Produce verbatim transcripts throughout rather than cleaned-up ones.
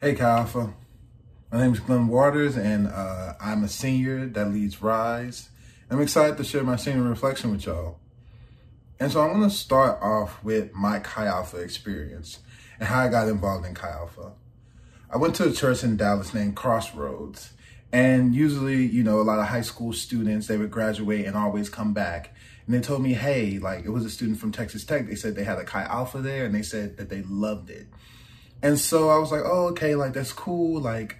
Hey, Chi Alpha. My name is Glenn Waters, and uh, I'm a senior that leads RISE. I'm excited to share my senior reflection with y'all. And so I'm going to start off with my Chi Alpha experience and how I got involved in Chi Alpha. I went to a church in Dallas named Crossroads, and usually, you know, a lot of high school students, they would graduate and always come back. And they told me, hey, like, it was a student from Texas Tech. They said they had a Chi Alpha there, and they said that they loved it. And so I was like, oh, okay, like, that's cool. Like,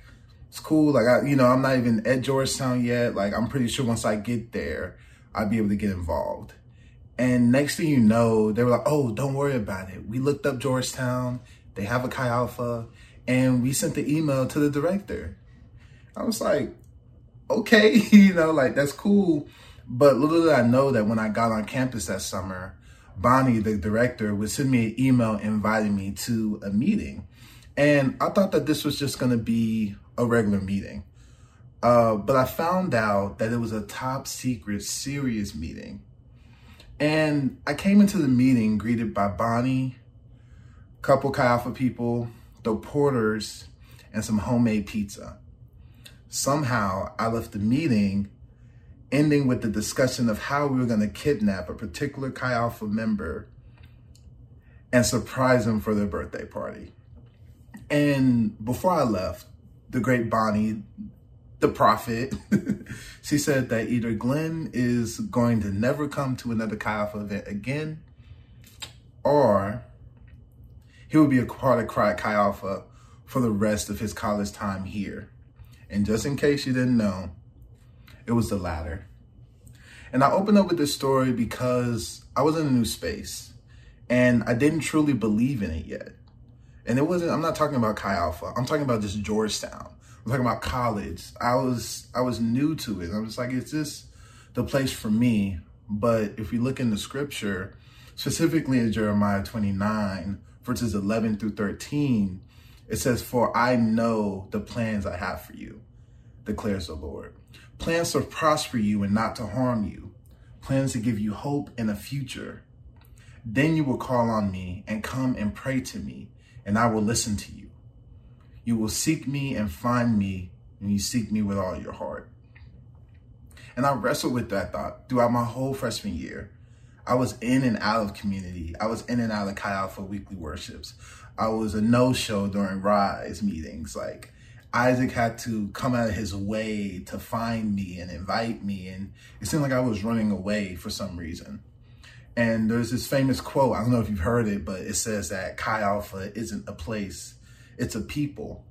it's cool. Like, I, you know, I'm not even at Georgetown yet. Like, I'm pretty sure once I get there, I'll be able to get involved. And next thing you know, they were like, oh, don't worry about it. We looked up Georgetown. They have a Chi Alpha. And we sent the email to the director. I was like, okay, you know, like, that's cool. But little did I know that when I got on campus that summer, Bonnie, the director, would send me an email inviting me to a meeting. And I thought that this was just going to be a regular meeting. Uh, but I found out that it was a top secret, serious meeting. And I came into the meeting greeted by Bonnie, a couple Chi Alpha people, the porters, and some homemade pizza. Somehow I left the meeting ending with the discussion of how we were going to kidnap a particular Chi Alpha member and surprise them for their birthday party. And before I left, the great Bonnie, the prophet, she said that either Glenn is going to never come to another Chi Alpha event again, or he would be a part of Chi Alpha for the rest of his college time here. And just in case you didn't know, it was the latter. And I opened up with this story because I was in a new space and I didn't truly believe in it yet. And it wasn't, I'm not talking about Chi Alpha. I'm talking about just Georgetown. I'm talking about college. I was I was new to it. I'm just like, is this the place for me? But if you look in the scripture, specifically in Jeremiah twenty-nine, verses eleven through thirteen, it says, "For I know the plans I have for you, declares the Lord. Plans to prosper you and not to harm you. Plans to give you hope and a future. Then you will call on me and come and pray to me, and I will listen to you. You will seek me and find me when you seek me with all your heart." And I wrestled with that thought throughout my whole freshman year. I was in and out of community. I was in and out of Chi Alpha weekly worships. I was a no-show during RISE meetings. Like, Isaac had to come out of his way to find me and invite me. And it seemed like I was running away for some reason. And there's this famous quote, I don't know if you've heard it, but it says that Chi Alpha isn't a place, it's a people.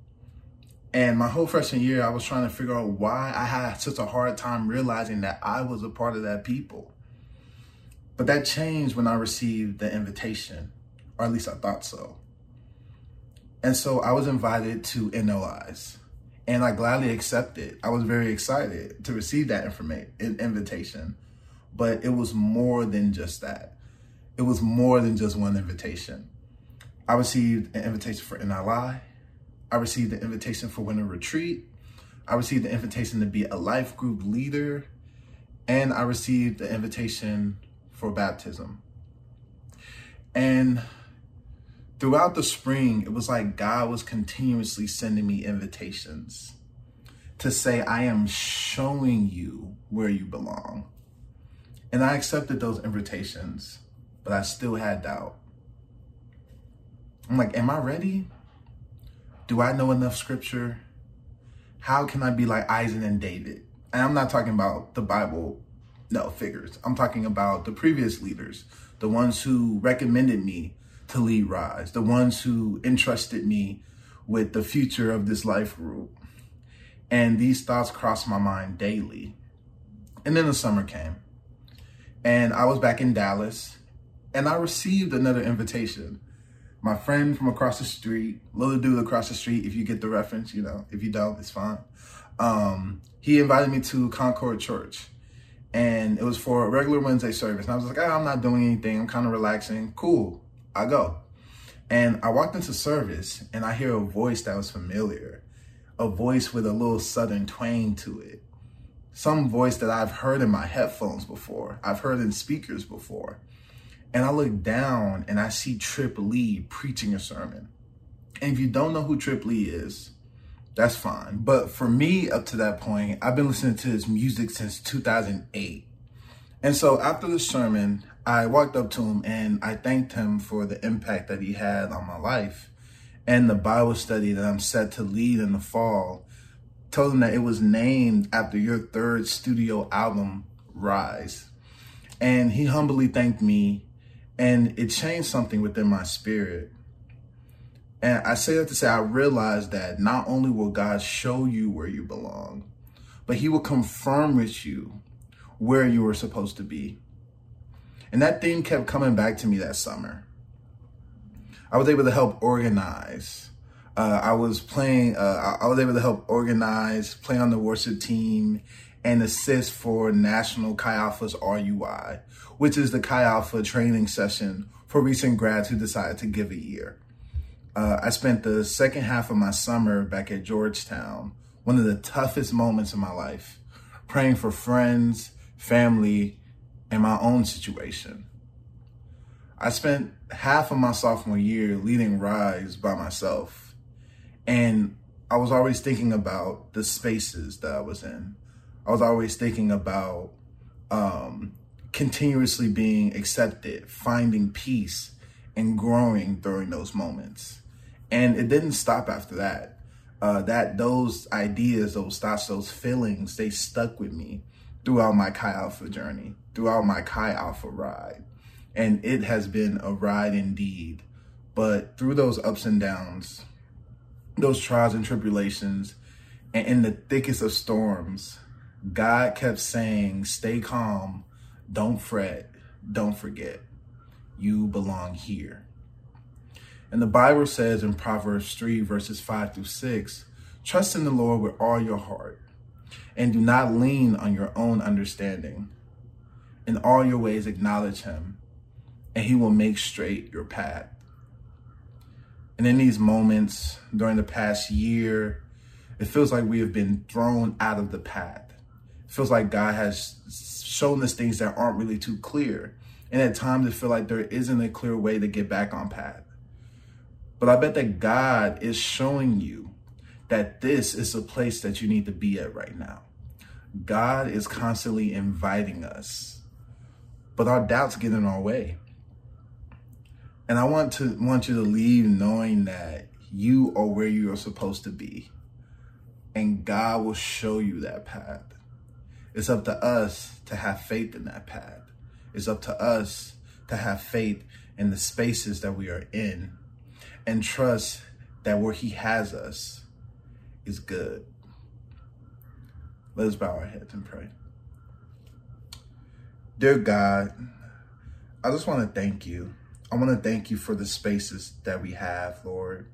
And my whole freshman year, I was trying to figure out why I had such a hard time realizing that I was a part of that people. But that changed when I received the invitation, or at least I thought so. And so I was invited to N L Is, and I gladly accepted. I was very excited to receive that information, invitation, but it was more than just that. It was more than just one invitation. I received an invitation for N L I. I received an invitation for Winter Retreat. I received an invitation to be a life group leader, and I received the invitation for baptism. And throughout the spring, it was like God was continuously sending me invitations to say, I am showing you where you belong. And I accepted those invitations, but I still had doubt. I'm like, am I ready? Do I know enough scripture? How can I be like Isaac and David? And I'm not talking about the Bible, no, figures. I'm talking about the previous leaders, the ones who recommended me to lead RISE, the ones who entrusted me with the future of this life group. And these thoughts crossed my mind daily. And then the summer came, and I was back in Dallas, and I received another invitation. My friend from across the street, little dude across the street, if you get the reference, you know, if you don't, it's fine. Um, he invited me to Concord Church, and it was for a regular Wednesday service. And I was like, oh, I'm not doing anything. I'm kind of relaxing. Cool. I go. And I walked into service and I hear a voice that was familiar, a voice with a little Southern twang to it. Some voice that I've heard in my headphones before. I've heard in speakers before. And I look down and I see Trip Lee preaching a sermon. And if you don't know who Trip Lee is, that's fine. But for me, up to that point, I've been listening to his music since two thousand eight. And so after the sermon, I walked up to him and I thanked him for the impact that he had on my life and the Bible study that I'm set to lead in the fall. Told him that it was named after your third studio album, RISE. And he humbly thanked me, and it changed something within my spirit. And I say that to say I realized that not only will God show you where you belong, but he will confirm with you where you were supposed to be. And that theme kept coming back to me that summer. I was able to help organize. Uh, I was playing, uh, I was able to help organize, play on the worship team, and assist for National Chi Alpha's R U I, which is the Chi Alpha training session for recent grads who decided to give a year. Uh, I spent the second half of my summer back at Georgetown, one of the toughest moments in my life, praying for friends, family, and my own situation. I spent half of my sophomore year leading RISE by myself, and I was always thinking about the spaces that I was in. I was always thinking about um, continuously being accepted, finding peace, and growing during those moments. And it didn't stop after that. Uh, that those ideas, those thoughts, those feelings, they stuck with me throughout my Chi Alpha journey, throughout my Chi Alpha ride. And it has been a ride indeed. But through those ups and downs, those trials and tribulations, and in the thickest of storms, God kept saying, stay calm, don't fret, don't forget. You belong here. And the Bible says in Proverbs three, verses five through six, trust in the Lord with all your heart and do not lean on your own understanding. In all your ways, acknowledge him and he will make straight your path. And in these moments during the past year, it feels like we have been thrown out of the path. It feels like God has shown us things that aren't really too clear. And at times it feels like there isn't a clear way to get back on path. But I bet that God is showing you that this is the place that you need to be at right now. God is constantly inviting us, but our doubts get in our way. And I want to want you to leave knowing that you are where you are supposed to be. And God will show you that path. It's up to us to have faith in that path. It's up to us to have faith in the spaces that we are in and trust that where he has us is good. Let us bow our heads and pray. Dear God, I just want to thank you. I want to thank you for the spaces that we have, Lord.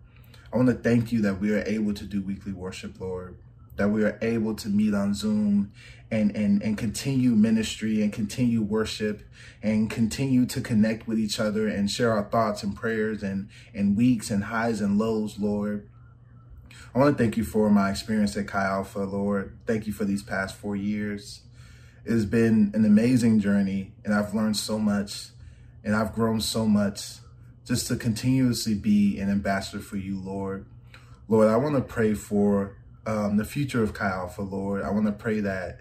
I want to thank you that we are able to do weekly worship, Lord, that we are able to meet on Zoom and, and, and continue ministry and continue worship and continue to connect with each other and share our thoughts and prayers and, and weeks and highs and lows, Lord. I want to thank you for my experience at Chi Alpha, Lord. Thank you for these past four years. It has been an amazing journey, and I've learned so much, and I've grown so much just to continuously be an ambassador for you, Lord. Lord, I want to pray for Um, the future of Chi Alpha, Lord. I want to pray that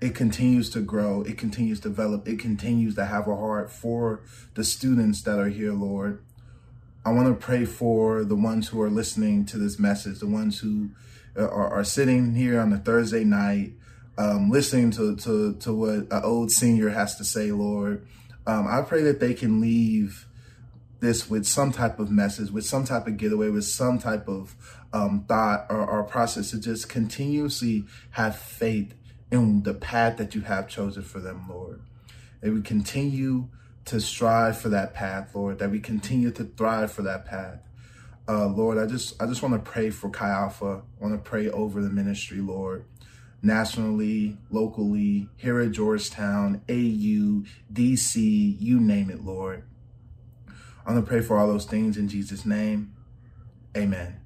it continues to grow, it continues to develop, it continues to have a heart for the students that are here, Lord. I want to pray for the ones who are listening to this message, the ones who are, are sitting here on a Thursday night, um, listening to, to, to what an old senior has to say, Lord. Um, I pray that they can leave this with some type of message, with some type of getaway, with some type of um, thought or, or process to just continuously have faith in the path that you have chosen for them, Lord. That we continue to strive for that path, Lord, that we continue to thrive for that path. Uh, Lord, I just I just want to pray for Chi Alpha. I want to pray over the ministry, Lord, nationally, locally, here at Georgetown, A U, D C, you name it, Lord. I'm going to pray for all those things in Jesus' name. Amen.